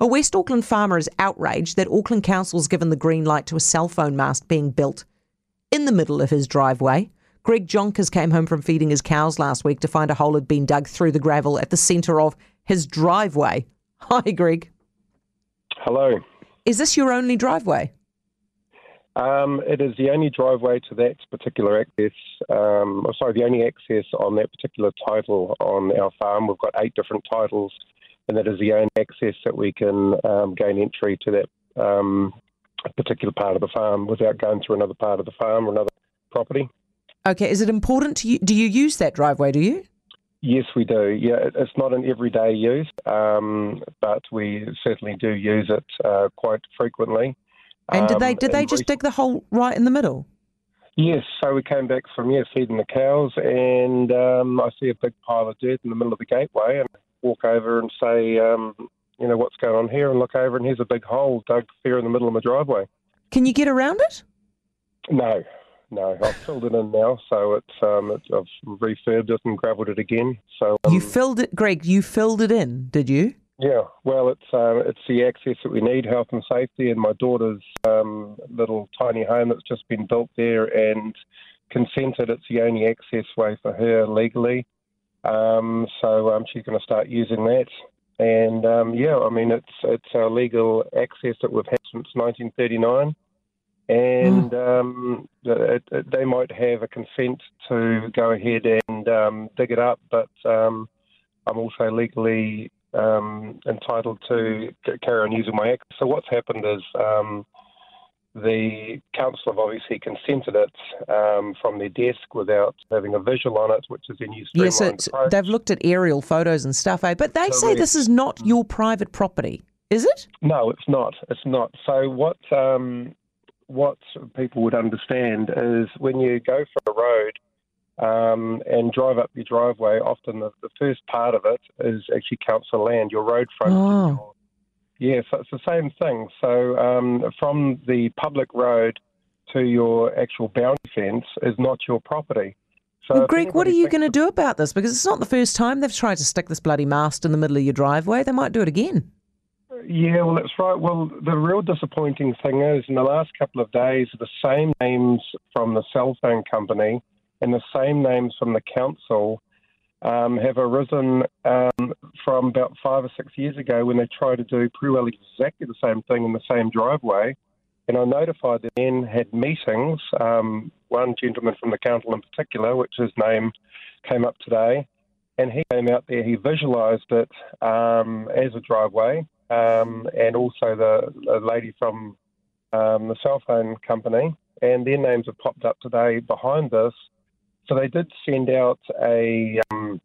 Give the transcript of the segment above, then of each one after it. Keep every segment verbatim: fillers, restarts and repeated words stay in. A West Auckland farmer is outraged that Auckland Council's given the green light to a cell phone mast being built in the middle of his driveway. Greg Jonkers came home from feeding his cows last week to find a hole had been dug through the gravel at the centre of his driveway. Hi, Greg. Hello. Is this your only driveway? Um, it is the only driveway to that particular access, um, sorry, the only access on that particular title on our farm. We've got eight different titles, and that is the only access that we can um, gain entry to that um, particular part of the farm without going through another part of the farm or another property. Okay, is it important to you? Do you use that driveway, do you? Yes, we do. Yeah, it's not an everyday use, um, but we certainly do use it uh, quite frequently. And did they did they just dig the hole right in the middle? Yes, so we came back from yeah feeding the cows, and um, I see a big pile of dirt in the middle of the gateway, and walk over and say, um, you know, what's going on here? And look over, and here's a big hole dug here in the middle of my driveway. Can you get around it? No, no. I've filled it in now, so it's, um, it's I've refurbed it and gravelled it again. So um, you filled it, Greg. You filled it in, did you? Yeah, well, it's uh, it's the access that we need, health and safety, and my daughter's um, little tiny home that's just been built there and consented. It's the only access way for her legally, um, so um, she's going to start using that. And um, yeah, I mean, it's it's our legal access that we've had since nineteen thirty-nine, and mm. um, it, it, they might have a consent to go ahead and um, dig it up, but um, I'm also legally Um, entitled to carry on using my access. So what's happened is um, the council have obviously consented it um, from their desk without having a visual on it, which is then used. Yes, yeah, so they've looked at aerial photos and stuff, eh? But they so say this is not your private property, is it? No, it's not. It's not. So what um, what people would understand is when you go for a road Um, and drive up your driveway, often the, the first part of it is actually council land, your road front. Oh. Yeah, so it's the same thing. So um, from the public road to your actual boundary fence is not your property. So well, Greg, what are you going to do about this? Because it's not the first time they've tried to stick this bloody mast in the middle of your driveway. They might do it again. Yeah, well, that's right. Well, the real disappointing thing is in the last couple of days, the same names from the cell phone company and the same names from the council um, have arisen um, from about five or six years ago when they tried to do pretty well exactly the same thing in the same driveway. And I notified them and had meetings. Um, one gentleman from the council in particular, which his name came up today, and he came out there, he visualised it um, as a driveway, um, and also the, the lady from um, the cell phone company, and their names have popped up today behind this. So they did send out a, um,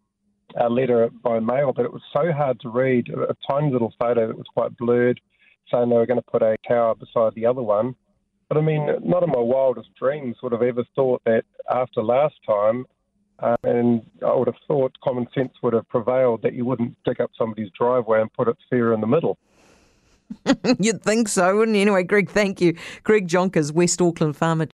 a letter by mail, but it was so hard to read, a tiny little photo that was quite blurred, saying they were going to put a tower beside the other one. But I mean, not in my wildest dreams would have ever thought that after last time, um, and I would have thought common sense would have prevailed that you wouldn't dig up somebody's driveway and put it fair in the middle. You'd think so, wouldn't you? Anyway, Greg, thank you. Greg Jonkers, West Auckland farmer.